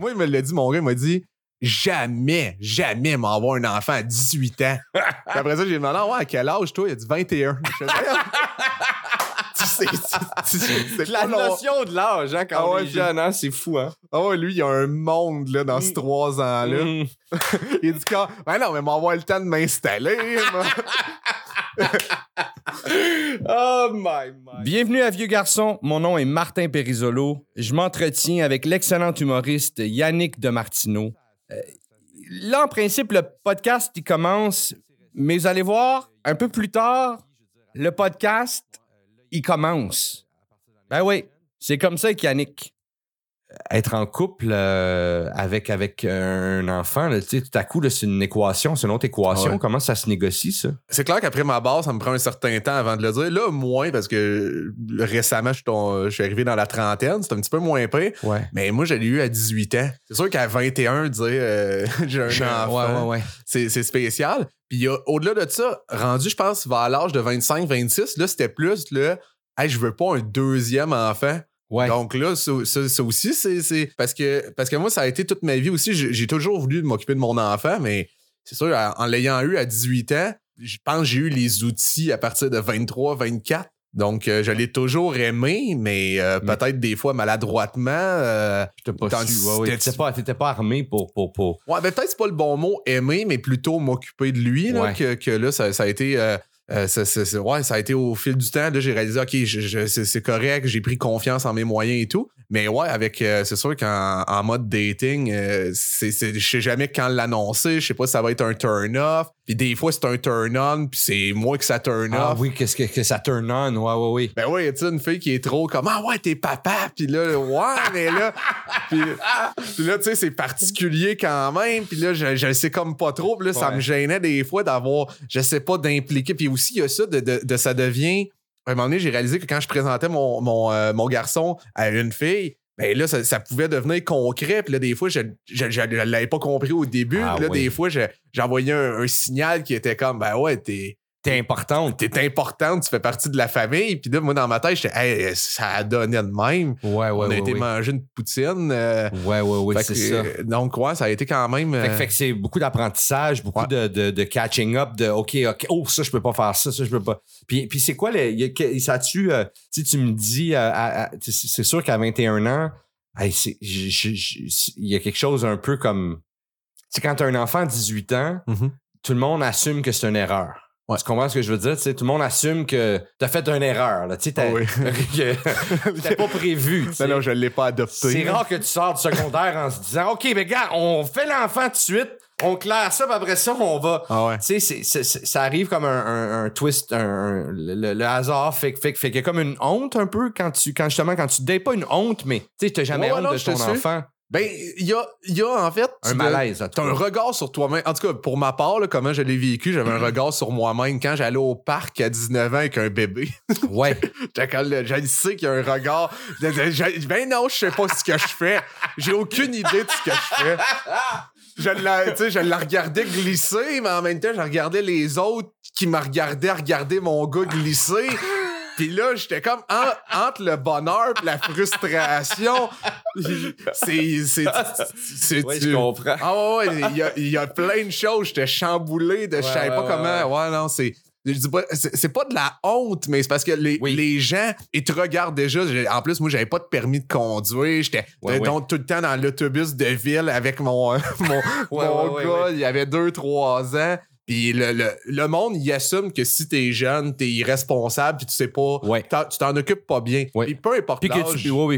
Moi, il me l'a dit, mon gars, il m'a dit jamais m'avoir un enfant à 18 ans. Puis après ça, j'ai demandé, ouais, à quel âge, toi? Il a dit 21. C'est la notion de l'âge, hein, quand on est jeune, hein, c'est fou, hein. Oh, lui, il y a un monde là, dans ces 3 ans-là. Il dit quand ben non, mais m'avoir le temps de m'installer. Oh my. Bienvenue à Vieux Garçons, mon nom est Martin Perisolo. Je m'entretiens avec l'excellent humoriste Yannick De Martino. Là, en principe, le podcast, il commence, mais vous allez voir, un peu plus tard, le podcast, il commence. Ben oui, c'est comme ça qu'Yannick. Être en couple avec un enfant, là, tout à coup, là, c'est une équation, c'est une autre équation. Ouais. Comment ça se négocie, ça? C'est clair qu'après ma barre, ça me prend un certain temps avant de le dire. Là, moins, parce que récemment, je suis arrivé dans la trentaine, c'est un petit peu moins près. Ouais. Mais moi, je l'ai eu à 18 ans. C'est sûr qu'à 21, dire j'ai un enfant, ouais. C'est spécial. Puis au-delà de ça, rendu, je pense, vers l'âge de 25-26, là, c'était plus le « Hey, je veux pas un deuxième enfant ». Ouais. Donc là, ça aussi, c'est... Parce que moi, ça a été toute ma vie aussi. J'ai toujours voulu m'occuper de mon enfant, mais c'est sûr, en l'ayant eu à 18 ans, je pense que j'ai eu les outils à partir de 23-24. Donc, je l'ai toujours aimé, mais peut-être des fois maladroitement. Je t'ai pas su. Ouais, t'étais pas armé pour... Ouais, ben, peut-être c'est pas le bon mot, aimer, mais plutôt m'occuper de lui. Là, ouais. que là, ça a été... ça a été au fil du temps. Là, j'ai réalisé, OK, c'est correct, j'ai pris confiance en mes moyens et tout. Mais ouais, avec c'est sûr qu'en mode dating, je sais jamais quand l'annoncer. Je sais pas si ça va être un turn-off. Puis des fois, c'est un turn-on, puis c'est moi que ça turn-off. Ah oui, qu'est-ce que ça turn-on? Ouais. Ben ouais, tu sais, une fille qui est trop comme « Ah ouais, t'es papa! » Puis là, « Ouais, mais là... » Puis là, tu sais, c'est particulier quand même. Puis là, je sais comme pas trop. Puis là, ouais. Ça me gênait des fois d'avoir, je sais pas, d'impliquer. Puis aussi, il y a ça de ça devient... À un moment donné, j'ai réalisé que quand je présentais mon garçon à une fille, ben là, ça pouvait devenir concret. Puis là, des fois, je l'avais pas compris au début. Ah, là, oui. Des fois, j'envoyais un signal qui était comme, ben ouais, t'es importante. T'es importante, tu fais partie de la famille. Puis là, moi, dans ma tête, j'étais, hey, ça a donné de même. Ouais, on a été manger une poutine. Ouais, c'est ça. Donc, ouais, ça a été quand même. Fait que c'est beaucoup d'apprentissage, beaucoup de catching up, de OK, oh, ça, je peux pas faire ça, je peux pas. Puis c'est quoi, ça tue. Tu sais, tu me dis, c'est sûr qu'à 21 ans, il y a quelque chose un peu comme. Tu sais, quand t'as un enfant à 18 ans, tout le monde assume que c'est une erreur. Ouais. Tu comprends ce que je veux dire? T'sais, tout le monde assume que t'as fait une erreur. Là. T'as pas prévu. T'sais. Non, je l'ai pas adopté. C'est rare que tu sors du secondaire en se disant « OK, mais gars, on fait l'enfant tout de suite, on claire ça, puis après ça, on va... Ah » ouais. Ça arrive comme un twist, le hasard. Fait qu'il y a comme une honte un peu quand tu dates pas une honte, mais t'as jamais honte de ton enfant. Ben, il y a en fait... Un malaise. T'as un regard sur toi-même. En tout cas, pour ma part, là, comment je l'ai vécu, j'avais un regard sur moi-même quand j'allais au parc à 19 ans avec un bébé. Ouais. Je sais qu'il y a un regard... Ben non, je sais pas ce que je fais. J'ai aucune idée de ce que je fais. Je la regardais glisser, mais en même temps, je regardais les autres qui me regardaient regarder mon gars glisser. Pis là, j'étais comme entre le bonheur pis la frustration. Oui, je comprends. Ah ouais, il y a plein de choses. J'étais chamboulé de je savais pas comment. Ouais, non, c'est... Je dis pas, c'est pas de la honte, mais c'est parce que les gens, ils te regardent déjà. En plus, moi, j'avais pas de permis de conduire. J'étais donc tout le temps dans l'autobus de ville avec mon gars. Il avait 2-3 ans. Puis le monde, il assume que si t'es jeune, t'es irresponsable, puis tu sais pas, tu t'en occupes pas bien. Puis peu importe l'âge...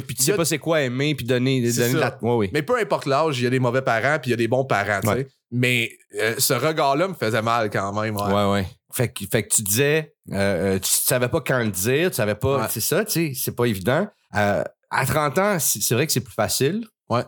Puis tu sais pas c'est quoi aimer, puis donner de la... Mais peu importe l'âge, il y a des mauvais parents, puis il y a des bons parents, tu sais. Mais ce regard-là me faisait mal quand même. Ouais. Fait que tu disais... tu savais pas quand le dire, tu savais pas... Ouais. C'est ça, tu sais, c'est pas évident. À 30 ans, c'est vrai que c'est plus facile. Ouais.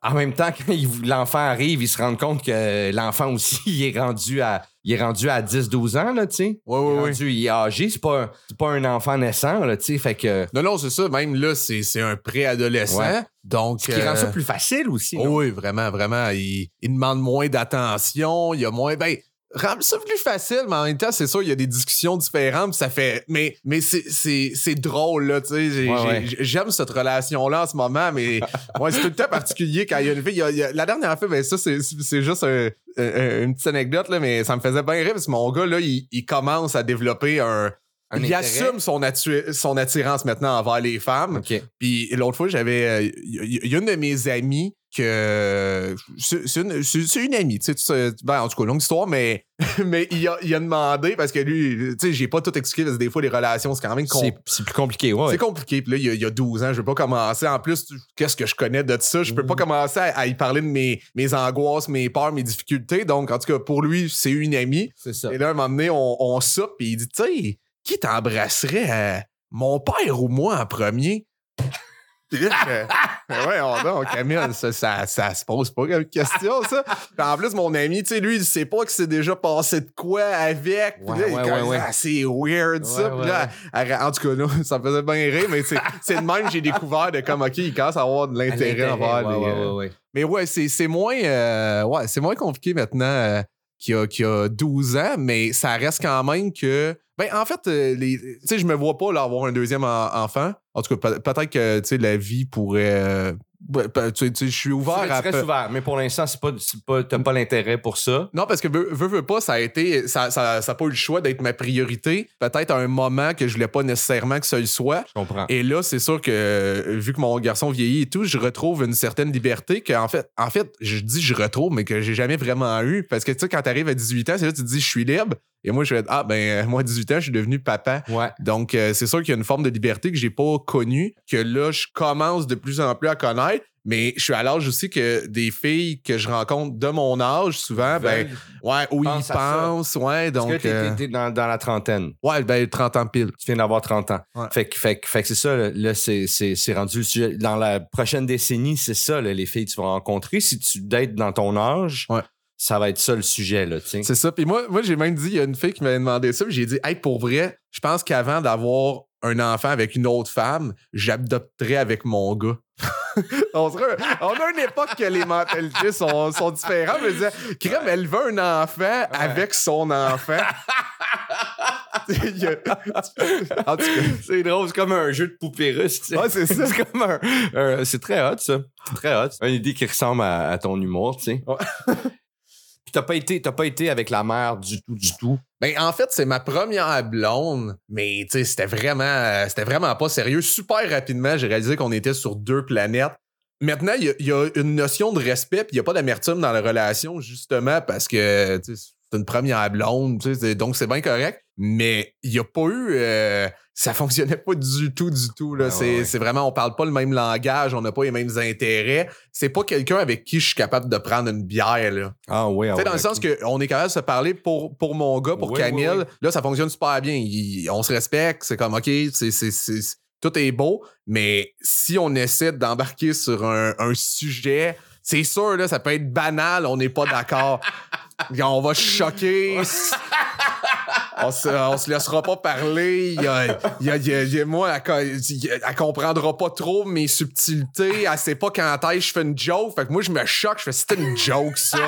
En même temps, quand l'enfant arrive, il se rend compte que l'enfant aussi, il est rendu à 10-12 ans, là, tu sais. Oui. Il est âgé, c'est pas un enfant naissant, là, tu sais, fait que... Non, c'est ça, même là, c'est un préadolescent, donc... Ce qui rend ça plus facile aussi, non? Oui, vraiment, vraiment, il demande moins d'attention, il y a moins... Ben, rendre ça plus facile, mais en même temps, c'est sûr, il y a des discussions différentes, ça fait... Mais c'est drôle, là, tu sais. J'aime cette relation-là en ce moment, mais ouais, c'est tout le temps particulier quand il y a une fille. La dernière fois, ben ça, c'est juste une petite anecdote, là, mais ça me faisait bien rire, parce que mon gars, là, il commence à développer un il assume son attirance maintenant envers les femmes. Okay. Puis l'autre fois, j'avais... Il y a une de mes amies que... C'est une amie, tu sais. Ben, en tout cas, longue histoire, mais il a demandé, parce que lui, tu sais, j'ai pas tout expliqué, parce que des fois, les relations, c'est quand même... C'est plus compliqué, ouais. C'est compliqué. Puis là, il y a 12 ans, je veux pas commencer. En plus, qu'est-ce que je connais de ça? Je peux pas commencer à y parler de mes angoisses, mes peurs, mes difficultés. Donc, en tout cas, pour lui, c'est une amie. C'est ça. Et là, à un moment donné, on soupe, puis il dit, tu sais... Qui t'embrasserait, mon père ou moi en premier? Ouais, on Camille, ça se pose pas comme question, ça. Puis en plus, mon ami, tu sais, lui, il sait pas que c'est déjà passé de quoi avec. Puis là, c'est weird, ça. Puis là, en tout cas, là, ça me faisait bien rire, mais c'est de même que j'ai découvert de comme, OK, il commence à avoir de l'intérêt envers les... Mais ouais, c'est moins compliqué maintenant qu'il y a 12 ans, mais ça reste quand même que... Ben, en fait, tu sais, je me vois pas là, avoir un deuxième enfant. En tout cas, peut-être que, tu sais, la vie pourrait... tu sais, je suis ouvert à... Tu restes ouvert, mais pour l'instant, t'as pas l'intérêt pour ça. Non, parce que veux pas, ça a été... Ça a pas eu le choix d'être ma priorité. Peut-être à un moment que je voulais pas nécessairement que ça le soit. Je comprends. Et là, c'est sûr que, vu que mon garçon vieillit et tout, je retrouve une certaine liberté que, en fait, je dis je retrouve, mais que j'ai jamais vraiment eu. Parce que, tu sais, quand t'arrives à 18 ans, c'est là que tu te dis je suis libre. Et moi, je vais être, moi, à 18 ans, je suis devenu papa. Ouais. Donc, c'est sûr qu'il y a une forme de liberté que j'ai pas connue, que là, je commence de plus en plus à connaître. Mais je suis à l'âge aussi que des filles que je rencontre de mon âge, souvent, ben, ouais, où ils pensent, ouais, donc... Parce que t'es dans la trentaine. Ouais, ben, 30 ans pile. Tu viens d'avoir 30 ans. Ouais. Fait que c'est ça, là, c'est rendu le sujet. Dans la prochaine décennie, c'est ça, là, les filles que tu vas rencontrer. Si tu dates dans ton âge... Ouais. Ça va être ça le sujet, là, tu sais. C'est ça. Puis moi, j'ai même dit, il y a une fille qui m'avait demandé ça, puis j'ai dit, hey, pour vrai, je pense qu'avant d'avoir un enfant avec une autre femme, j'adopterais avec mon gars. On a une époque que les mentalités sont différentes. Je disais, crème, elle veut un enfant avec son enfant. En tout cas, c'est drôle, c'est comme un jeu de poupée russe. Tu sais. Ah, c'est ça. C'est comme un. C'est très hot, ça. C'est très hot. Une idée qui ressemble à ton humour, tu sais. Ouais. Puis t'as pas été avec la mère du tout. Ben, en fait, c'est ma première blonde, mais tu sais, c'était vraiment pas sérieux. Super rapidement, j'ai réalisé qu'on était sur deux planètes. Maintenant, il y a une notion de respect, puis il n'y a pas d'amertume dans la relation, justement, parce que tu sais, c'est une première blonde, tu sais, donc c'est bien correct. Mais il n'y a pas eu... ça fonctionnait pas du tout. Là. Ah, c'est vraiment... On parle pas le même langage, on n'a pas les mêmes intérêts. C'est pas quelqu'un avec qui je suis capable de prendre une bière. Là. Ah oui, ah oui. Dans le sens qu'on est capable de se parler pour mon gars, pour Camille. Oui. Là, ça fonctionne super bien. On se respecte, c'est comme, OK, tout est beau. Mais si on essaie d'embarquer sur un sujet... C'est sûr, là, ça peut être banal, on n'est pas d'accord. On va choquer... On se laissera pas parler. Moi, elle comprendra pas trop mes subtilités. Elle sait pas quand je fais une joke. Fait que moi, je me choque. Je fais, c'était une joke, ça.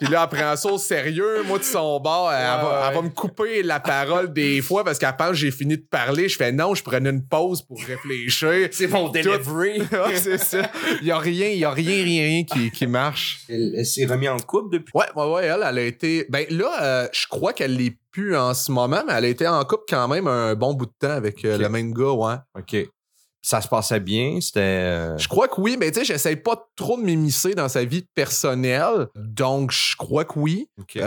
Puis là, elle prend ça au sérieux. Moi, de son bord, elle va me couper la parole des fois parce qu'elle pense que j'ai fini de parler. Je fais non, je prenais une pause pour réfléchir. C'est mon delivery. C'est ça. Il y a rien qui marche. Elle s'est remise en couple depuis? Ouais, elle a été... Ben là, je crois qu'elle l'est plus en ce moment, mais elle a été en couple quand même un bon bout de temps avec le même gars, ouais. OK. Ça se passait bien, c'était... Je crois que oui, mais tu sais, j'essaye pas trop de m'immiscer dans sa vie personnelle, donc je crois que oui. Okay.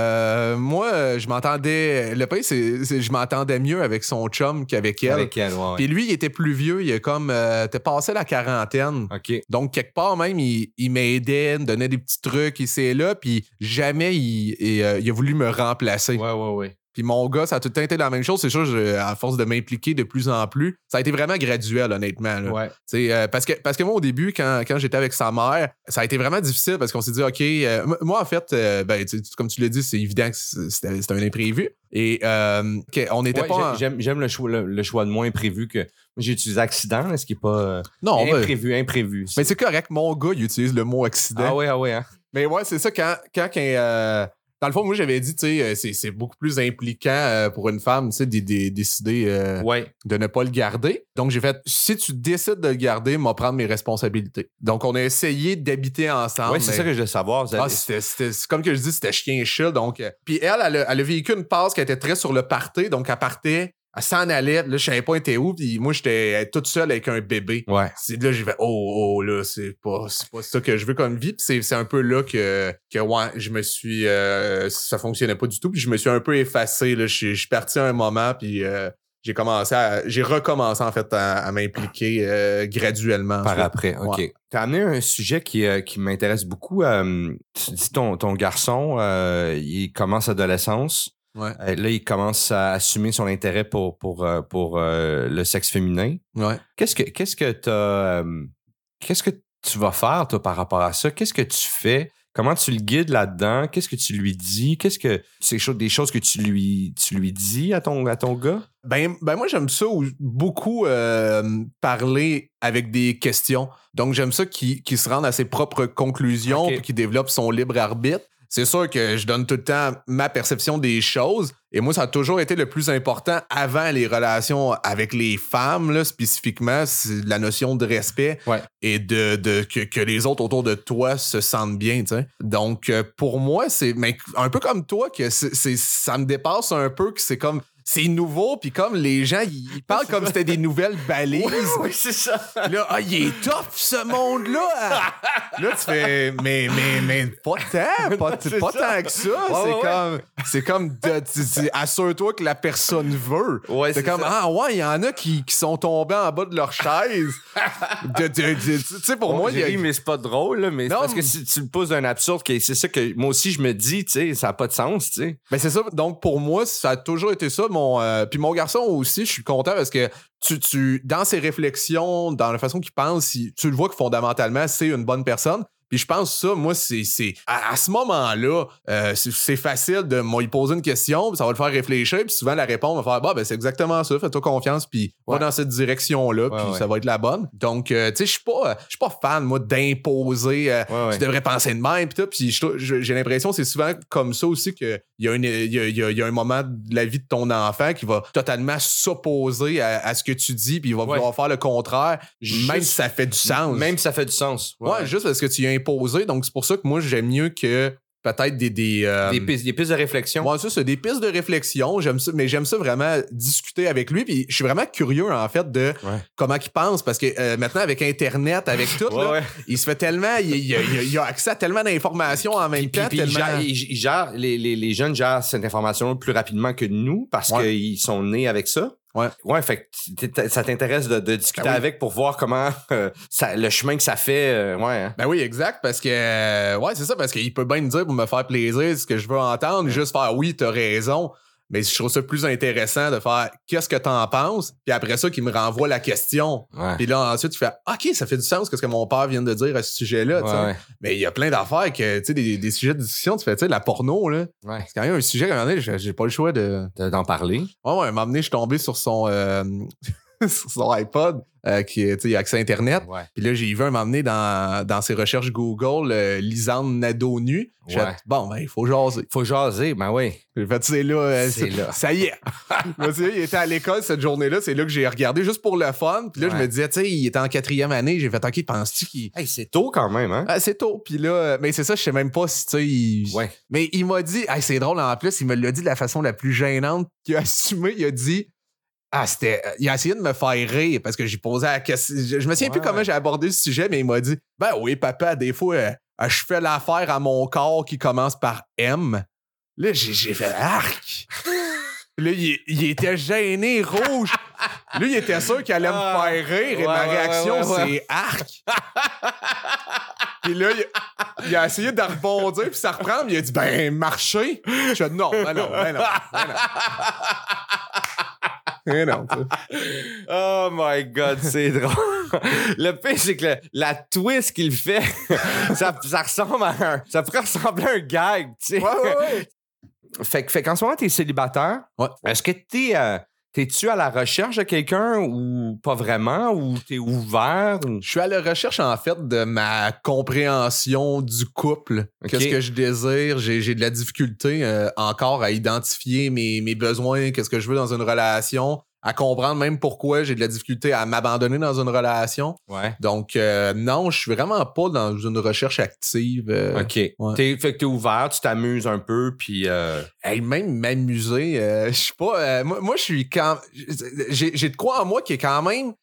Moi, je m'entendais... Le pire, c'est je m'entendais mieux avec son chum qu'avec elle. Avec elle, ouais. Puis lui, il était plus vieux, il est comme... t'es passé la quarantaine. Okay. Donc, quelque part même, il m'aidait, me donnait des petits trucs ici et là, puis jamais il a voulu me remplacer. Ouais. Puis mon gars, ça a tout le temps été la même chose. C'est sûr, à force de m'impliquer de plus en plus, ça a été vraiment graduel, honnêtement. Là. Ouais. Parce que moi, au début, quand j'étais avec sa mère, ça a été vraiment difficile parce qu'on s'est dit, OK, moi, en fait, ben, comme tu l'as dit, c'est évident que c'était un imprévu. Et on n'était pas... J'aime le choix de moins imprévu que... J'ai utilisé accident, ce qui n'est pas... Non, imprévu. Mais c'est correct, mon gars, il utilise le mot accident. Ah oui, hein. Mais ouais, c'est ça, quand Dans le fond, moi, j'avais dit, tu sais, c'est beaucoup plus impliquant pour une femme, tu sais, de décider de ne pas le garder. Donc, j'ai fait, si tu décides de le garder, moi, prendre mes responsabilités. Donc, on a essayé d'habiter ensemble. Oui, c'est ça que je veux savoir. C'est comme que je dis, c'était chien-chat. Donc, puis elle a vécu une passe qui était très sur le party. Donc, elle partait. Elle s'en allait, là, je savais pas était où, puis moi, j'étais toute seule avec un bébé. Ouais. C'est là, j'ai fait, là, c'est pas ça que je veux comme vie, puis c'est un peu là que ouais, je me suis, ça fonctionnait pas du tout, puis je me suis un peu effacé, là, je suis parti à un moment, puis j'ai recommencé, en fait, à m'impliquer graduellement. Par après, OK. Ouais. T'as amené un sujet qui m'intéresse beaucoup, tu dis ton garçon, il commence l'adolescence. Ouais. Là, il commence à assumer son intérêt pour le sexe féminin. Ouais. Qu'est-ce que tu vas faire, toi, par rapport à ça? Qu'est-ce que tu fais? Comment tu le guides là-dedans? Qu'est-ce que tu lui dis? Qu'est-ce que c'est des choses que tu lui dis à ton gars? Ben moi, j'aime ça beaucoup parler avec des questions. Donc, j'aime ça qu'il se rende à ses propres conclusions, okay, puis qu'il développe son libre arbitre. C'est sûr que je donne tout le temps ma perception des choses. Et moi, ça a toujours été le plus important avant les relations avec les femmes, là, spécifiquement, c'est la notion de respect, ouais, et que les autres autour de toi se sentent bien, tu sais. Donc, pour moi, c'est un peu comme toi, que ça me dépasse un peu, que c'est comme... C'est nouveau, puis comme les gens, ils parlent comme c'était des nouvelles balises. Oui, c'est ça. Là, il est top, ce monde-là. Là, tu fais, mais pas tant que ça. Ouais, c'est comme, assure-toi que la personne veut. Ouais, c'est comme, ça. Ah ouais, il y en a qui sont tombés en bas de leur chaise. Tu sais, pour moi, mais c'est pas drôle, là, mais non, parce que si tu le pousses d'un absurde, c'est ça que moi aussi, je me dis, tu sais, ça n'a pas de sens, tu sais. Ben, c'est ça. Donc, pour moi, ça a toujours été ça. Puis mon garçon aussi, je suis content parce que tu dans ses réflexions, dans la façon qu'il pense, tu le vois que fondamentalement, c'est une bonne personne. Puis je pense ça, moi, c'est à ce moment-là, c'est facile de lui poser une question, puis ça va le faire réfléchir, puis souvent la réponse va faire, c'est exactement ça, fais-toi confiance, puis va dans cette direction-là, puis ça va être la bonne. Donc, tu sais, je suis pas fan, moi, d'imposer, tu devrais penser de même, puis j'ai l'impression que c'est souvent comme ça aussi qu'il y a un moment de la vie de ton enfant qui va totalement s'opposer à ce que tu dis, puis il va vouloir faire le contraire, même si ça fait du sens. Même si ça fait du sens. Ouais, juste parce que tu y as imposé, donc c'est pour ça que moi j'aime mieux que peut-être des pistes de réflexion. Moi, ça, c'est des pistes de réflexion. J'aime ça, mais j'aime ça vraiment discuter avec lui. Puis je suis vraiment curieux, en fait, de comment il pense. Parce que maintenant, avec Internet, avec tout, là, il se fait tellement... Il a accès à tellement d'informations en même temps. Puis les jeunes gèrent cette information plus rapidement que nous parce qu'ils sont nés avec ça. Ouais, fait que ça t'intéresse de discuter avec pour voir comment le chemin que ça fait. Hein. Ben oui, exact, parce que c'est ça, parce qu'il peut bien me dire pour me faire plaisir ce que je veux entendre, juste faire oui, t'as raison. Mais je trouve ça plus intéressant de faire qu'est-ce que t'en penses, puis après ça, qu'il me renvoie la question. Puis là, ensuite, tu fais OK, ça fait du sens ce que mon père vient de dire à ce sujet-là. Mais il y a plein d'affaires que, tu sais, des sujets de discussion, tu fais, tu sais, la porno, là. C'est quand même un sujet, à un moment donné, j'ai pas le choix d'en parler. Ouais, m'emmener, je suis tombé sur son. Sur son iPod, qui a accès à Internet. Puis là, j'ai vu un moment donné dans ses recherches Google, Lisande Nadeau nue. J'ai dit, il faut jaser. J'ai fait, c'est là. Ça y est. Il était à l'école cette journée-là. C'est là que j'ai regardé juste pour le fun. Puis là, je me disais, tu sais, il était en 4e année. J'ai fait, OK, penses-tu qu'il... Hey, c'est tôt quand même, hein? Ah, c'est tôt. Puis là, mais c'est ça, je sais même pas si, tu sais... Mais il m'a dit, hey, c'est drôle en plus, il me l'a dit de la façon la plus gênante qu'il a assumé. Il a dit... il a essayé de me faire rire parce que j'ai posé la question. Je me souviens plus comment j'ai abordé ce sujet, mais il m'a dit, ben oui, papa, des fois, je fais l'affaire à mon corps qui commence par M. Là, j'ai fait arc. Là, il était gêné, rouge. Là, il était sûr qu'il allait me faire rire et ma réaction, c'est arc. Puis là, il a essayé de rebondir puis ça reprend. Mais il a dit, ben, marcher. Je dis, non. Oh my God, c'est drôle. Le pire, c'est que la twist qu'il fait, ça ressemble à ça pourrait ressembler à un gag, tu sais. Fait qu'en ce moment, t'es célibataire. Est-ce que t'es T'es-tu à la recherche de quelqu'un ou pas vraiment? Ou t'es ouvert? Ou... Je suis à la recherche, en fait, de ma compréhension du couple. Okay. Qu'est-ce que je désire? J'ai de la difficulté encore à identifier mes besoins, qu'est-ce que je veux dans une relation, à comprendre même pourquoi j'ai de la difficulté à m'abandonner dans une relation. Ouais. Donc, non, je suis vraiment pas dans une recherche active. OK. Ouais. Fait que t'es ouvert, tu t'amuses un peu, puis... Hey, même m'amuser, je suis pas... moi, je suis quand... J'ai de quoi en moi qui est quand même...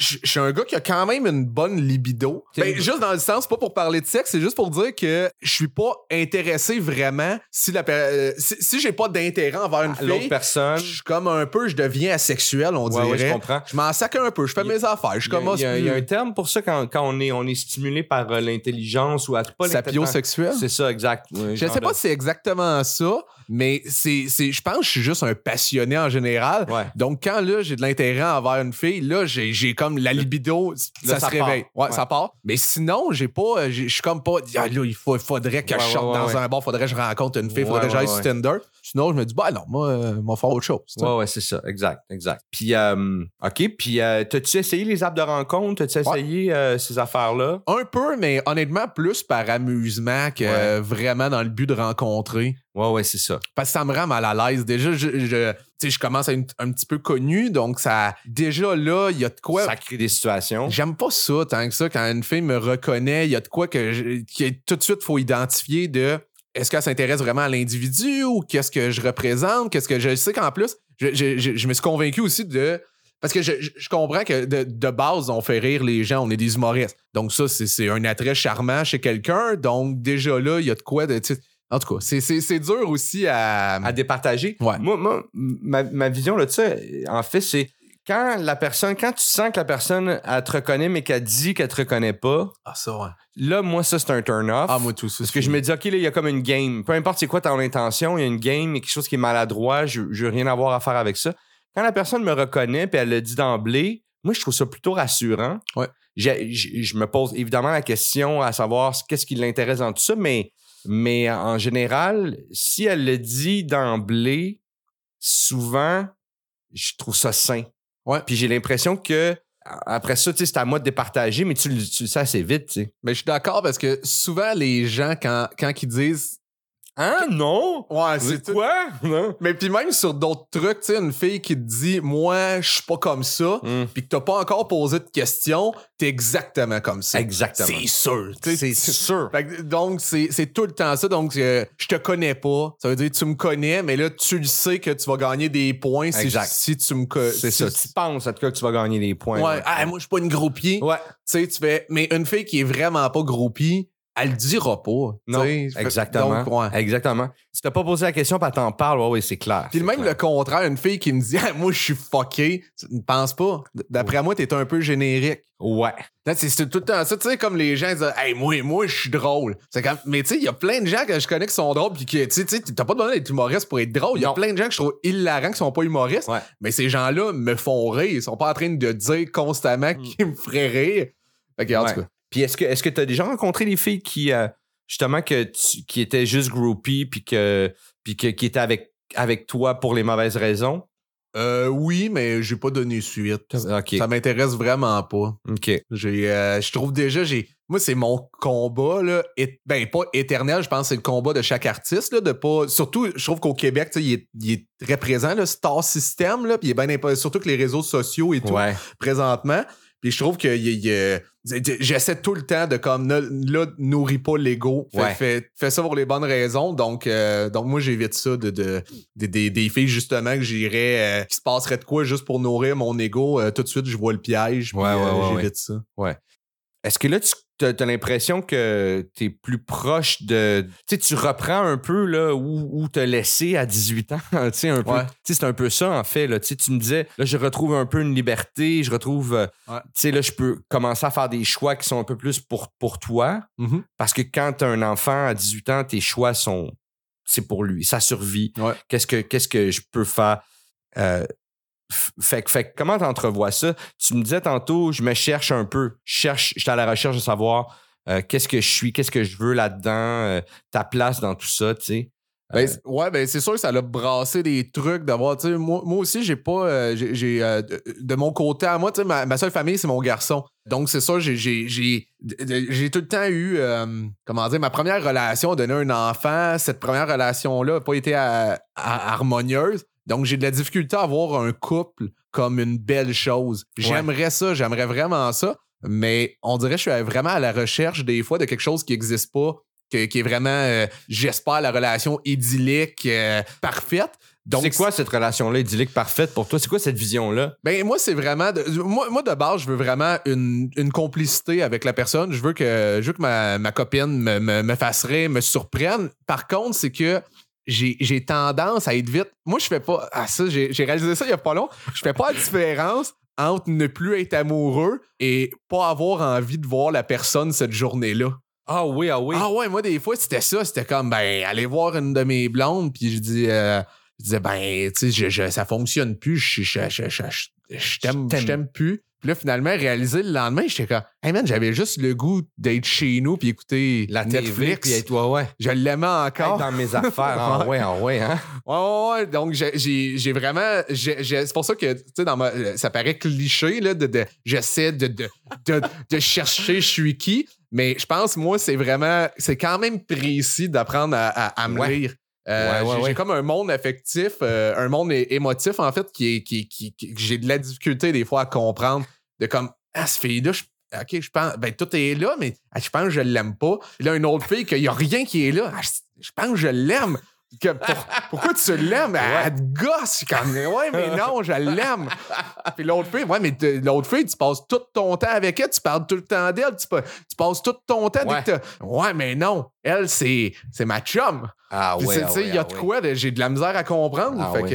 Je suis un gars qui a quand même une bonne libido. Ben, juste dans le sens, c'est pas pour parler de sexe, c'est juste pour dire que je suis pas intéressé vraiment si j'ai pas d'intérêt envers une fille. L'autre personne. Je suis comme un peu, je deviens asexuel, on dirait. Ouais, je comprends. Je m'en sac un peu, je fais mes affaires. Il y a un terme pour ça quand on est stimulé par l'intelligence ou à pas sapiosexuel. C'est ça, exact. Oui, je sais pas si c'est exactement ça, mais c'est je pense que je suis juste un passionné en général. Ouais. Donc quand là j'ai de l'intérêt envers une fille, là j'ai comme la libido, ça se réveille. Ouais, ça part. Mais sinon, je suis comme pas... Ah, là, il faudrait que je sorte dans un bar, faudrait que je rencontre une fille, faudrait que j'aille sur Tinder. Sinon, je me dis, bah non, moi, m'en faire autre chose. T'sais. Ouais, c'est ça. Exact. Puis, OK. Puis, t'as-tu essayé les apps de rencontre? T'as-tu essayé ces affaires-là? Un peu, mais honnêtement, plus par amusement que vraiment dans le but de rencontrer. Ouais, c'est ça. Parce que ça me rend mal à l'aise. Déjà, je commence à être un petit peu connu, donc ça... Déjà là, il y a de quoi... Ça crée des situations. J'aime pas ça tant que ça. Quand une fille me reconnaît, il y a de quoi que tout de suite, il faut identifier de... Est-ce qu'elle s'intéresse vraiment à l'individu ou qu'est-ce que je représente? Qu'est-ce que je sais qu'en plus, je me suis convaincu aussi de... Parce que je comprends que de base, on fait rire les gens, on est des humoristes. Donc ça, c'est un attrait charmant chez quelqu'un. Donc déjà là, il y a de quoi... En tout cas, c'est dur aussi à départager. Ouais. Moi ma vision là, tu sais, en fait, c'est quand tu sens que la personne, elle te reconnaît, mais qu'elle dit qu'elle te reconnaît pas. Ah, ça, ouais. Là, moi, ça, c'est un turn-off. Ah, moi, tout ça. Parce que je me dis, OK, là, il y a comme une game. Peu importe c'est quoi ton intention, il y a une game, il y a quelque chose qui est maladroit, je veux rien avoir à faire avec ça. Quand la personne me reconnaît, puis elle le dit d'emblée, moi, je trouve ça plutôt rassurant. Ouais. Je me pose évidemment la question à savoir qu'est-ce qui l'intéresse dans tout ça, mais en général, si elle le dit d'emblée, souvent, je trouve ça sain. Ouais. Puis j'ai l'impression que après ça, tu sais, c'est à moi de départager, mais tu le sais assez vite, tu sais. Mais je suis d'accord parce que souvent, les gens, quand ils disent... Hein? Non? Ouais, c'est quoi? Non. Mais puis même sur d'autres trucs, tu sais, une fille qui te dit « Moi, je suis pas comme ça », puis que t'as pas encore posé de questions, t'es exactement comme ça. Exactement. C'est sûr. C'est sûr. Donc, c'est tout le temps ça. Donc, je te connais pas. Ça veut dire tu me connais, mais là, tu le sais que tu vas gagner des points si tu me connais. C'est ça. Tu penses, en tout cas, que tu vas gagner des points. Ouais. Ah, moi, je suis pas une groupie. Ouais. Tu sais, tu fais... Mais une fille qui est vraiment pas groupie, elle le dira pas. Non, exactement. Donc, exactement. Si t'as pas posé la question, puis elle t'en parle, oui, c'est clair. Puis même le contraire, une fille qui me dit « Moi, je suis fucké », tu ne penses pas. D'après moi, t'es un peu générique. Ouais. Là, c'est tout le temps ça. Tu sais, comme les gens disent « Hey, moi, je suis drôle ». Mais tu sais, il y a plein de gens que je connais qui sont drôles, puis que tu sais, t'as pas besoin d'être humoriste pour être drôle. Il y a plein de gens que je trouve hilarants qui sont pas humoristes, mais ces gens-là me font rire. Ils sont pas en train de dire constamment qu'ils me feraient rire. Fait que, en tout cas... Puis est-ce que t'as déjà rencontré des filles qui justement qui étaient juste groupies puis qui étaient avec toi pour les mauvaises raisons? Oui, mais j'ai pas donné suite. Okay. Ça m'intéresse vraiment pas. OK. Je trouve déjà moi c'est mon combat là, pas éternel, je pense que c'est le combat de chaque artiste là, de pas surtout je trouve qu'au Québec, tu sais, il est très présent le star system là, puis il est bien important surtout que les réseaux sociaux et tout présentement. Puis je trouve que j'essaie tout le temps de comme là nourris pas l'ego. Fais ça pour les bonnes raisons. Donc moi j'évite ça des filles justement que j'irais qui se passerait de quoi juste pour nourrir mon ego. Tout de suite je vois le piège. J'évite ça. Ouais. Est-ce que là t'as l'impression que t'es plus proche de... Tu sais, tu reprends un peu là où t'as laissé à 18 ans, tu sais, un peu. Tu sais, c'est un peu ça, en fait, là. Tu sais, tu me disais, là, je retrouve un peu une liberté, je retrouve... Tu sais, là, je peux commencer à faire des choix qui sont un peu plus pour toi, parce que quand t'as un enfant à 18 ans, tes choix sont... C'est pour lui, sa survie. Ouais. Qu'est-ce que je peux faire... Fait que comment t'entrevois ça? Tu me disais tantôt, je me cherche un peu. J'étais à la recherche de savoir qu'est-ce que je suis, qu'est-ce que je veux là-dedans, ta place dans tout ça, tu sais. Ben, ouais, ben c'est sûr que ça l'a brassé des trucs d'avoir, tu sais, moi aussi, j'ai pas, de mon côté à moi, tu sais, ma seule famille, c'est mon garçon. Donc, c'est ça, j'ai tout le temps eu, comment dire, ma première relation, donner un enfant, cette première relation-là n'a pas été harmonieuse. Donc, j'ai de la difficulté à voir un couple comme une belle chose. J'aimerais ça, j'aimerais vraiment ça, mais on dirait que je suis vraiment à la recherche des fois de quelque chose qui n'existe pas, qui est vraiment, j'espère, la relation idyllique parfaite. Donc, c'est quoi cette relation-là idyllique parfaite pour toi? C'est quoi cette vision-là? Ben moi, c'est vraiment... Moi, de base, je veux vraiment une complicité avec la personne. Je veux que ma copine me fasse rire, me surprenne. Par contre, c'est que j'ai tendance à être vite... Moi, je fais pas... Ah, ça, j'ai réalisé ça il y a pas long. Je fais pas la différence entre ne plus être amoureux et pas avoir envie de voir la personne cette journée-là. Ah oui, ah oui. Ah ouais, moi, des fois, c'était ça. C'était comme, ben, aller voir une de mes blondes, puis je disais, ben, tu sais, ça fonctionne plus, je t'aime plus. Puis là, finalement, réalisé le lendemain, j'étais comme, hey man, j'avais juste le goût d'être chez nous, puis écouter la Netflix. TV, puis toi, ouais. Je l'aimais encore. Hey, dans mes affaires, ouais, hein. Ouais, donc j'ai vraiment, c'est pour ça que, tu sais, ça paraît cliché, là, j'essaie de chercher je suis qui. Mais je pense, moi, c'est quand même précis d'apprendre à me lire. J'ai comme un monde affectif, un monde émotif, en fait, qui j'ai de la difficulté des fois à comprendre. De comme, cette fille-là, je pense, ben tout est là, mais je pense que je l'aime pas. Et là, une autre fille, qu'il n'y a rien qui est là, je pense que je l'aime. Pourquoi tu l'aimes? Elle te gosse. Comme, ouais, mais non, je l'aime. Puis l'autre fille, tu passes tout ton temps avec elle, tu parles tout le temps d'elle, tu passes tout ton temps dès que ouais, mais non, elle, c'est ma chum. Ah puis, ouais, il y a de quoi, j'ai de la misère à comprendre. Puis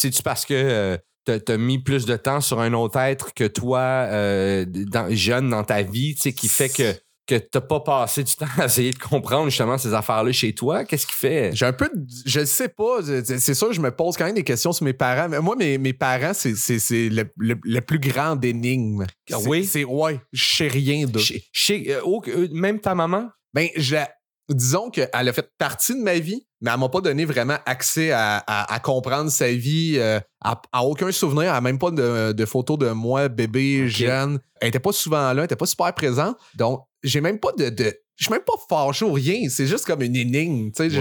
c'est-tu parce que t'as mis plus de temps sur un autre être que toi, jeune dans ta vie, tu sais, qui fait que t'as pas passé du temps à essayer de comprendre justement ces affaires-là chez toi? Qu'est-ce qui fait? J'ai un peu... Je sais pas. C'est sûr, je me pose quand même des questions sur mes parents. Moi, mes parents, c'est le plus grand énigme. Oui? Je sais rien d'eux. Même ta maman? Ben, disons qu'elle a fait partie de ma vie, mais elle m'a pas donné vraiment accès à comprendre sa vie, à aucun souvenir, elle n'a même pas de photos de moi, bébé, jeune. Elle n'était pas souvent là, elle n'était pas super présente. Donc, j'ai même pas je suis même pas fâché ou rien, c'est juste comme une énigme, tu sais,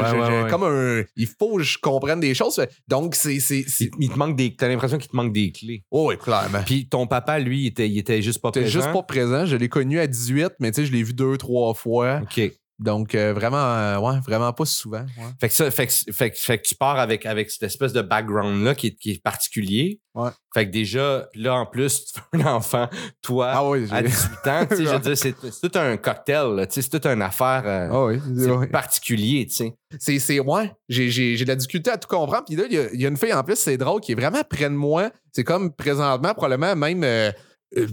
comme un il faut que je comprenne des choses. Donc c'est il te manque t'as l'impression qu'il te manque des clés. Oh oui, clairement. Puis ton papa lui, il était juste pas présent. Il était juste pas présent, je l'ai connu à 18, mais tu sais, je l'ai vu 2-3 fois. OK. Donc vraiment pas souvent. Ouais. Fait que tu pars avec cette espèce de background là qui est particulier. Ouais. Fait que déjà là en plus tu fais un enfant toi à 18 ans, tu sais je veux dire c'est tout un cocktail, là, c'est toute une affaire particulier, tu sais. J'ai de la difficulté à tout comprendre puis là il y a une fille en plus, c'est drôle, qui est vraiment près de moi, c'est comme présentement probablement même elle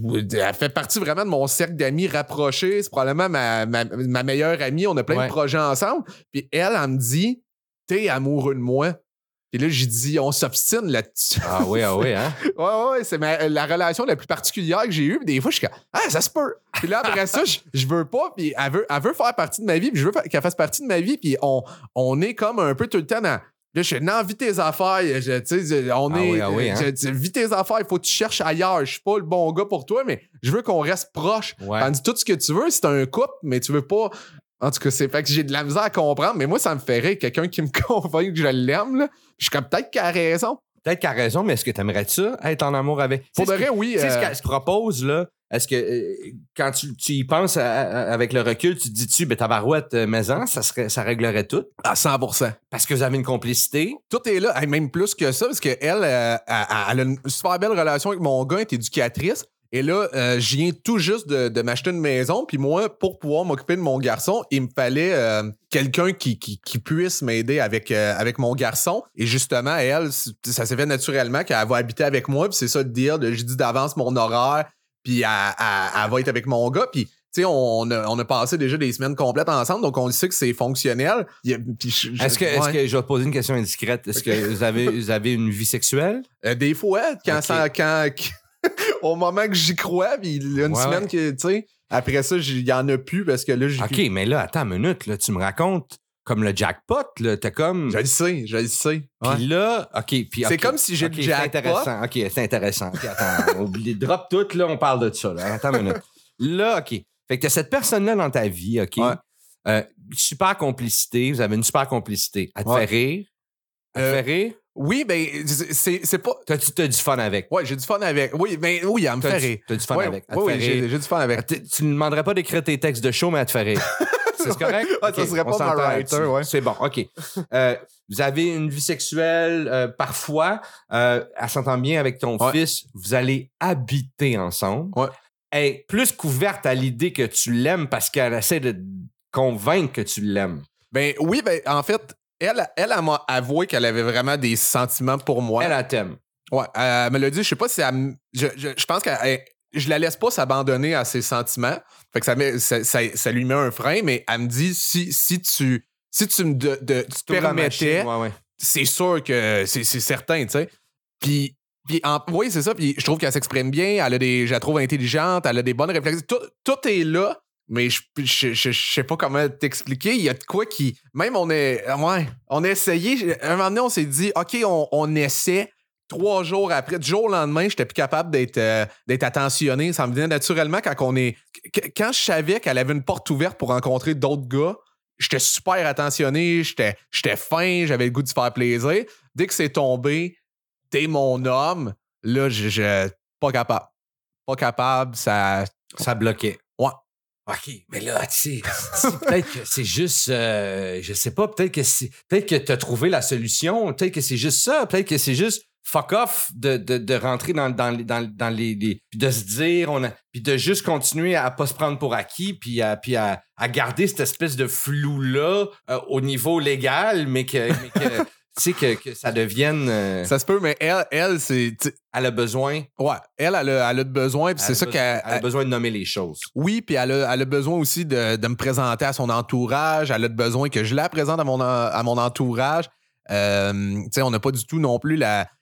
fait partie vraiment de mon cercle d'amis rapprochés. C'est probablement ma meilleure amie. On a plein de projets ensemble. Puis elle me dit, t'es amoureux de moi. Puis là, j'ai dit, on s'obstine là-dessus. Ah oui, hein? Ouais, c'est la relation la plus particulière que j'ai eue. Puis des fois, je suis comme, ça se peut. Puis là, après ça, je veux pas. Puis elle veut faire partie de ma vie. Puis je veux qu'elle fasse partie de ma vie. Puis on est comme un peu tout le temps dans... Là, je suis non, vis tes affaires. Vis tes affaires, il faut que tu cherches ailleurs. Je suis pas le bon gars pour toi, mais je veux qu'on reste proche. Ouais. Tandis tout ce que tu veux, c'est un couple, mais tu veux pas. En tout cas, c'est fait que j'ai de la misère à comprendre, mais moi, ça me ferait quelqu'un qui me convainc que je l'aime. Là. Je suis comme peut-être qu'elle a raison. Peut-être qu'elle a raison, mais est-ce que tu aimerais ça être en amour avec? Faudrait, oui. C'est ce qu'elle se propose, là. Est-ce que quand tu y penses avec le recul, tu te dis-tu, ben tabarouette, maison, ça réglerait tout? À 100%. Parce que vous avez une complicité. Tout est là, même plus que ça, parce qu'elle, elle a une super belle relation avec mon gars, elle est éducatrice. Et là, je viens tout juste de m'acheter une maison. Puis moi, pour pouvoir m'occuper de mon garçon, il me fallait quelqu'un qui puisse m'aider avec mon garçon. Et justement, elle, ça s'est fait naturellement qu'elle va habiter avec moi. Puis c'est ça le deal. Je dis d'avance mon horaire. Puis elle va être avec mon gars. Puis, tu sais, on a passé déjà des semaines complètes ensemble. Donc, on sait que c'est fonctionnel. Est-ce que je vais te poser une question indiscrète? Est-ce que vous avez une vie sexuelle? Des fois, quand au moment que j'y crois, puis il y a une semaine que, tu sais, après ça, il n'y en a plus parce que là, OK, mais là, attends une minute, là, tu me racontes comme le jackpot, là, t'as comme... Je le sais. Puis ouais. Là, OK, puis... Okay, c'est comme si j'ai le jackpot. C'est intéressant. Okay, attends, oublie, drop tout, là, on parle de ça, là. Attends une minute. Là, OK. Fait que t'as cette personne-là dans ta vie, OK? Ouais. Super complicité, vous avez une super complicité. À te faire rire? À te faire rire? Oui, ben c'est pas... T'as du fun avec. Oui, j'ai du fun avec. Oui, à me faire rire. T'as du fun avec. Oui, j'ai du fun avec. Tu ne demanderais pas d'écrire tes textes de show, mais à te faire rire. C'est correct? Ah, okay. Ça serait pas ma writer, ouais. C'est bon, OK. Vous avez une vie sexuelle, parfois, elle s'entend bien avec ton fils, vous allez habiter ensemble. Ouais. Elle est plus couverte à l'idée que tu l'aimes parce qu'elle essaie de te convaincre que tu l'aimes. Ben oui, ben en fait, elle m'a avoué qu'elle avait vraiment des sentiments pour moi. Elle t'aime. Ouais, elle me l'a dit, je sais pas si elle... Je pense qu'elle... Je la laisse pas s'abandonner à ses sentiments. Fait que ça lui met un frein, mais elle me dit si tu me permettais, c'est sûr que c'est certain, tu sais. Puis oui, c'est ça. Puis je trouve qu'elle s'exprime bien, je la trouve intelligente, elle a des bonnes réflexions. Tout est là, mais je sais pas comment t'expliquer. Il y a de quoi qui. Même on a essayé. Un moment donné, on s'est dit OK, on essaie. 3 jours après, du jour au lendemain, j'étais plus capable d'être attentionné. Ça me venait naturellement quand je savais qu'elle avait une porte ouverte pour rencontrer d'autres gars, j'étais super attentionné, j'étais fin, j'avais le goût de se faire plaisir. Dès que c'est tombé, t'es mon homme, là, je pas capable. Pas capable, ça bloquait. Ouais. OK, mais là, tu sais, peut-être que c'est juste... je sais pas, peut-être que t'as trouvé la solution, peut-être que c'est juste ça, peut-être que c'est juste... Fuck off de rentrer dans les puis de se dire puis de juste continuer à pas se prendre pour acquis puis à garder cette espèce de flou là au niveau légal mais que tu sais que ça devienne ça se peut mais elle c'est elle a besoin elle a besoin puis c'est ça qu'elle a besoin de nommer les choses oui puis elle a besoin aussi de me présenter à son entourage elle a besoin que je la présente à mon entourage tu sais on n'a pas du tout non plus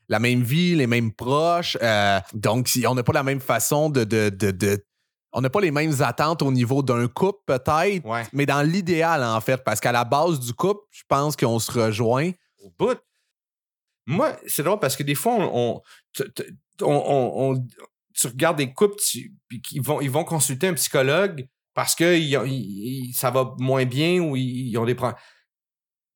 la même vie, les mêmes proches. Donc, on n'a pas la même façon de on n'a pas les mêmes attentes au niveau d'un couple, peut-être, mais dans l'idéal, en fait, parce qu'à la base du couple, je pense qu'on se rejoint. Au bout. Moi, c'est drôle parce que des fois, tu regardes des couples puis ils vont consulter un psychologue parce que ça va moins bien ou ils ont des problèmes.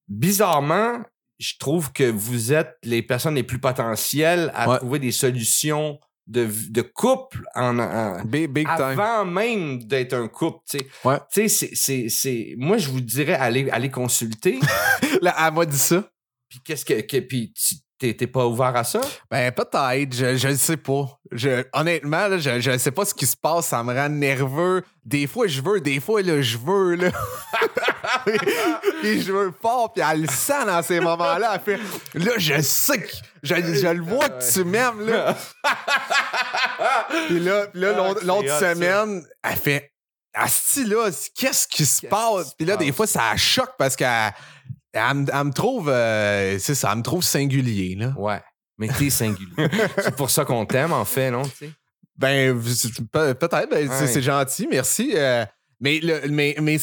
Bizarrement, je trouve que vous êtes les personnes les plus potentielles à trouver des solutions de couple big avant time. Même d'être un couple. Tu sais, c'est moi, je vous dirais, allez consulter. Là, elle m'a dit ça. Puis t'es pas ouvert à ça? Ben, peut-être. Je le sais pas. Honnêtement, là, je sais pas ce qui se passe. Ça me rend nerveux. Des fois, je veux. Des fois, là, je veux. Là. Puis je veux fort. Puis elle le sent dans ces moments-là. Elle fait, là, je sais que... Je le vois que tu m'aimes, là. Puis là l'autre semaine, elle fait... Asti, là, qu'est-ce qui se passe? Puis là, des fois, ça choque parce qu'elle... Elle me trouve, c'est ça, elle me trouve singulier, là. Ouais, mais t'es singulier. C'est pour ça qu'on t'aime, en fait, non? T'sais? Ben, peut-être, ben, c'est gentil, merci. Mais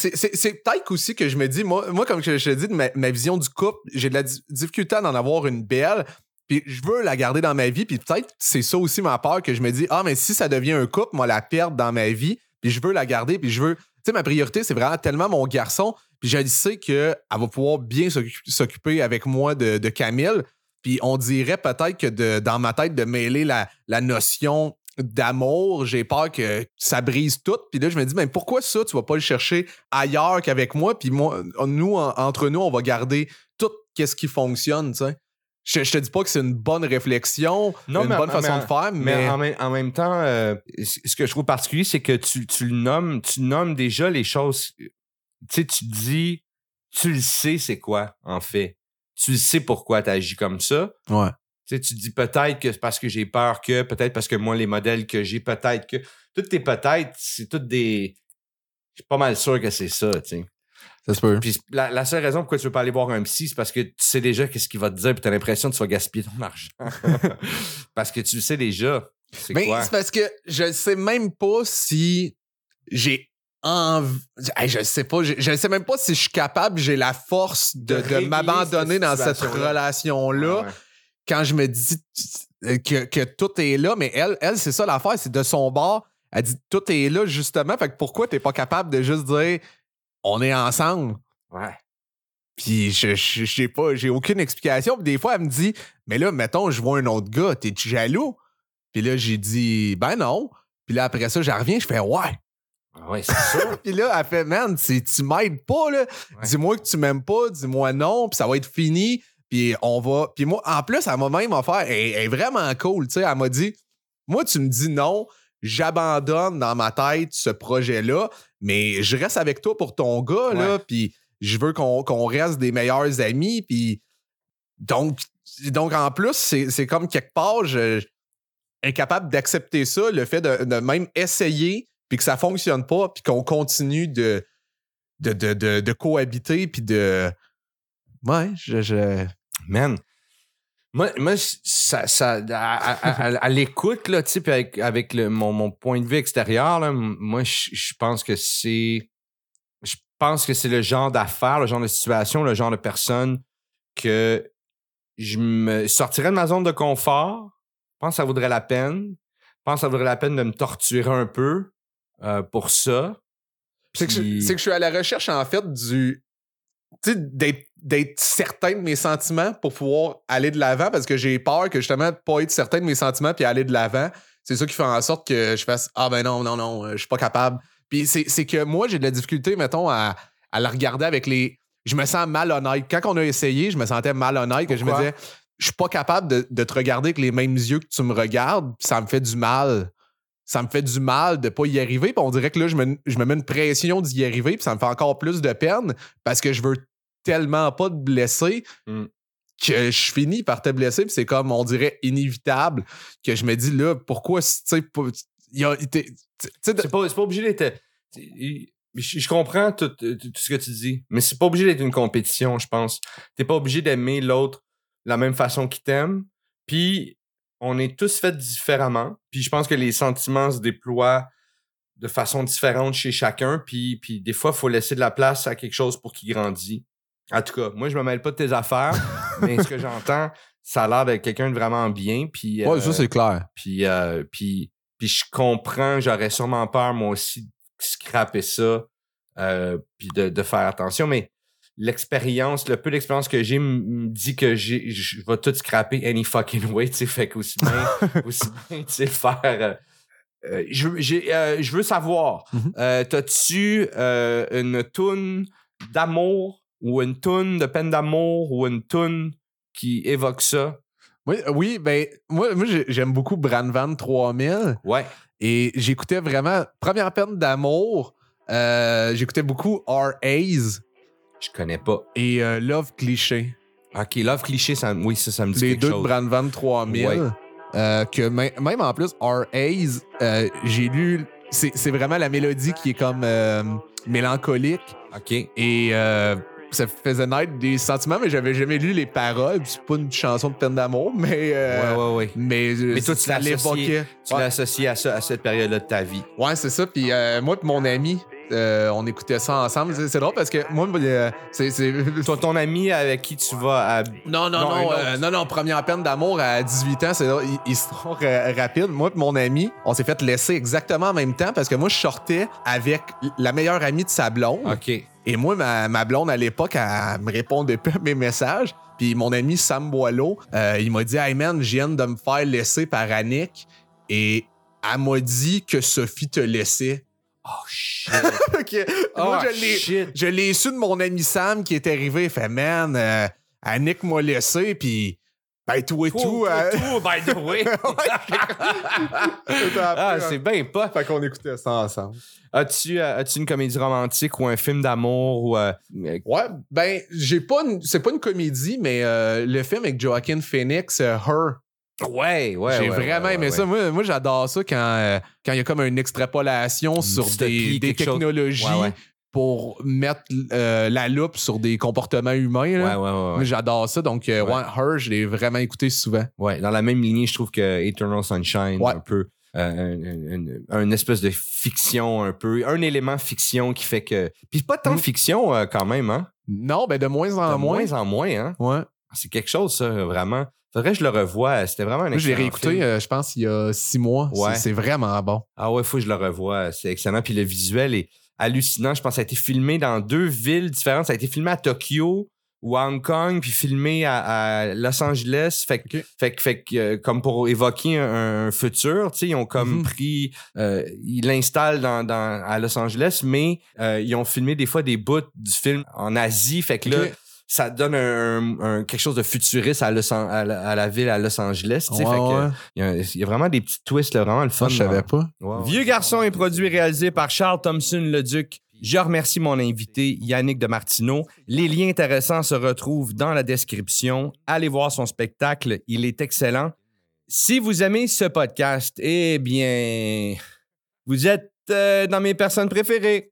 c'est peut-être aussi que je me dis, moi comme je te dis, ma vision du couple, j'ai de la difficulté à en avoir une belle, puis je veux la garder dans ma vie, puis peut-être c'est ça aussi ma peur que je me dis, ah, mais si ça devient un couple, moi, la perdre dans ma vie, puis je veux la garder, puis je veux... Tu sais, ma priorité, c'est vraiment tellement mon garçon. Puis je sais qu'elle va pouvoir bien s'occuper avec moi de Camille. Puis on dirait peut-être que dans ma tête, de mêler la notion d'amour, j'ai peur que ça brise tout. Puis là, je me dis, mais pourquoi ça, tu vas pas le chercher ailleurs qu'avec moi? Puis moi, nous, entre nous, on va garder tout ce qui fonctionne, tu sais. Je te dis pas que c'est une bonne réflexion, une bonne façon de faire, mais... en même temps, ce que je trouve particulier, c'est que tu nommes déjà les choses... Tu sais, tu le sais c'est quoi, en fait. Tu le sais pourquoi tu agis comme ça. Ouais. Tu sais, tu dis peut-être que c'est parce que j'ai peur que, peut-être parce que moi, les modèles que j'ai, peut-être que... Toutes tes peut-être, c'est toutes des... Je suis pas mal sûr que c'est ça, tu sais. Ça se peut. Puis la seule raison pourquoi tu veux pas aller voir un psy, c'est parce que tu sais déjà qu'est-ce qu'il va te dire, puis t'as l'impression que tu vas gaspiller ton argent. Parce que tu le sais déjà. C'est parce que je sais même pas si j'ai Hey, je sais même pas si je suis capable, j'ai la force de m'abandonner dans cette relation-là. Ah ouais. Quand je me dis que tout est là, mais elle, c'est ça l'affaire, c'est de son bord. Elle dit tout est là, justement. Fait que pourquoi t'es pas capable de juste dire on est ensemble? Ouais. Puis je sais pas, j'ai aucune explication. Puis des fois, elle me dit mais là, mettons, je vois un autre gars, t'es-tu jaloux? Puis là, j'ai dit ben non. Puis là, après ça, je reviens, je fais ouais. Oui, c'est sûr. Puis là, elle fait man, tu m'aides pas, là. Ouais. Dis-moi que tu m'aimes pas, dis-moi non, puis ça va être fini. Puis on va. Puis moi, en plus, elle m'a même offert. Elle est vraiment cool, tu sais. Elle m'a dit moi, tu me dis non. J'abandonne dans ma tête ce projet-là, mais je reste avec toi pour ton gars, là, puis je veux qu'on reste des meilleurs amis, puis donc en plus, c'est comme quelque part, je incapable d'accepter ça, le fait de même essayer, puis que ça fonctionne pas, puis qu'on continue de cohabiter, puis de... Ouais, Man... Moi, ça, à l'écoute, là, tu sais, puis avec mon point de vue extérieur, là, moi, je pense que c'est. Je pense que c'est le genre d'affaire, le genre de situation, le genre de personne que je me sortirais de ma zone de confort. Je pense que ça vaudrait la peine. Je pense que ça vaudrait la peine de me torturer un peu pour ça. Puis... C'est que je suis à la recherche, en fait, du. Tu sais, d'être certain de mes sentiments pour pouvoir aller de l'avant, parce que j'ai peur que justement de pas être certain de mes sentiments puis aller de l'avant. C'est ça qui fait en sorte que je fasse ah ben non, je suis pas capable. Puis c'est que moi, j'ai de la difficulté, mettons, à la regarder avec les... Je me sens malhonnête. Quand on a essayé, je me sentais malhonnête. Pourquoi? Que je me disais, je suis pas capable de te regarder avec les mêmes yeux que tu me regardes, puis ça me fait du mal. Ça me fait du mal de pas y arriver, puis on dirait que là, je me mets une pression d'y arriver, puis ça me fait encore plus de peine, parce que je veux tellement pas de blesser que je finis par te blesser, puis c'est comme, on dirait, inévitable, que je me dis, là, pourquoi, tu sais, c'est pas obligé d'être... Je comprends tout ce que tu dis, mais c'est pas obligé d'être une compétition, je pense. T'es pas obligé d'aimer l'autre de la même façon qu'il t'aime, puis... On est tous faits différemment, puis je pense que les sentiments se déploient de façon différente chez chacun, puis des fois, il faut laisser de la place à quelque chose pour qu'il grandisse. En tout cas, moi, je me mêle pas de tes affaires, mais ce que j'entends, ça a l'air d'être quelqu'un de vraiment bien, puis... Ouais, ça, c'est clair. Puis je comprends, j'aurais sûrement peur, moi aussi, de scraper ça, puis de faire attention, mais... L'expérience, le peu d'expérience que j'ai me dit que je vais tout scraper any fucking way, tu sais, fait qu'aussi bien, tu sais, faire... je veux savoir, t'as-tu une toune d'amour ou une toune de peine d'amour ou une toune qui évoque ça? Oui, ben moi j'aime beaucoup Bran Van 3000. Ouais. Et j'écoutais vraiment Première peine d'amour, j'écoutais beaucoup R.A.'s. Je connais pas. Et Love Cliché. OK, Love Cliché, ça me dit quelque chose. Les deux de Bran Van 3000. Ouais. Que même en plus, R.A.'s, j'ai lu... C'est vraiment la mélodie qui est comme mélancolique. OK. Et ça faisait naître des sentiments, mais j'avais jamais lu les paroles. C'est pas une chanson de peine d'amour, mais... ouais. Mais toi, tu l'associes à cette période-là de ta vie. Ouais, c'est ça. Puis moi et mon ami... on écoutait ça ensemble. C'est drôle parce que moi, c'est... Toi, ton ami avec qui tu vas à... Non, Première peine d'amour à 18 ans, c'est drôle, histoire rapide. Moi et mon ami, on s'est fait laisser exactement en même temps parce que moi, je sortais avec la meilleure amie de sa blonde. OK. Et moi, ma blonde, à l'époque, elle me répondait pas à mes messages. Puis mon ami Sam Boileau, il m'a dit « Hey man, je viens de me faire laisser par Annick. » Et elle m'a dit que Sophie te laissait. Oh shit! Okay. Oh, moi, je l'ai su de mon ami Sam qui est arrivé. Il fait, man, Annick m'a laissé, puis ben tout, by the way. C'est bien pas. Fait qu'on écoutait ça ensemble. As-tu une comédie romantique ou un film d'amour? Ou, Ouais, ben, c'est pas une comédie, mais le film avec Joaquin Phoenix, Her. Ouais. J'ai vraiment aimé ça. Moi, j'adore ça quand il y a comme une extrapolation sur des technologies pour mettre la loupe sur des comportements humains. Là. Ouais. Moi, j'adore ça. Donc, Her, je l'ai vraiment écouté souvent. Ouais, dans la même lignée, je trouve que Eternal Sunshine, un peu. une espèce de fiction un peu, un élément fiction qui fait que... Puis pas tant de fiction quand même, hein? Non, ben de moins en moins, hein? Ouais. C'est quelque chose, ça, vraiment. Faudrait que je le revoie. C'était vraiment un excellent film. Je l'ai réécouté, je pense, il y a 6 mois. Ouais. C'est vraiment bon. Ah ouais, il faut que je le revoie. C'est excellent. Puis le visuel est hallucinant. Je pense que ça a été filmé dans 2 villes différentes. Ça a été filmé à Tokyo ou à Hong Kong, puis filmé à Los Angeles. Fait que comme pour évoquer un futur, tu sais, ils ont comme pris... ils l'installent à Los Angeles, mais ils ont filmé des fois des bouts du film en Asie. Fait que là... Ça donne quelque chose de futuriste à la ville à Los Angeles. Tu sais, il y a vraiment des petits twists, là, vraiment le fun. Je savais pas. Wow. Vieux Garçons est produit et réalisé par Charles Thompson-Leduc. Je remercie mon invité, Yannick De Martino. Les liens intéressants se retrouvent dans la description. Allez voir son spectacle, il est excellent. Si vous aimez ce podcast, eh bien, vous êtes dans mes personnes préférées.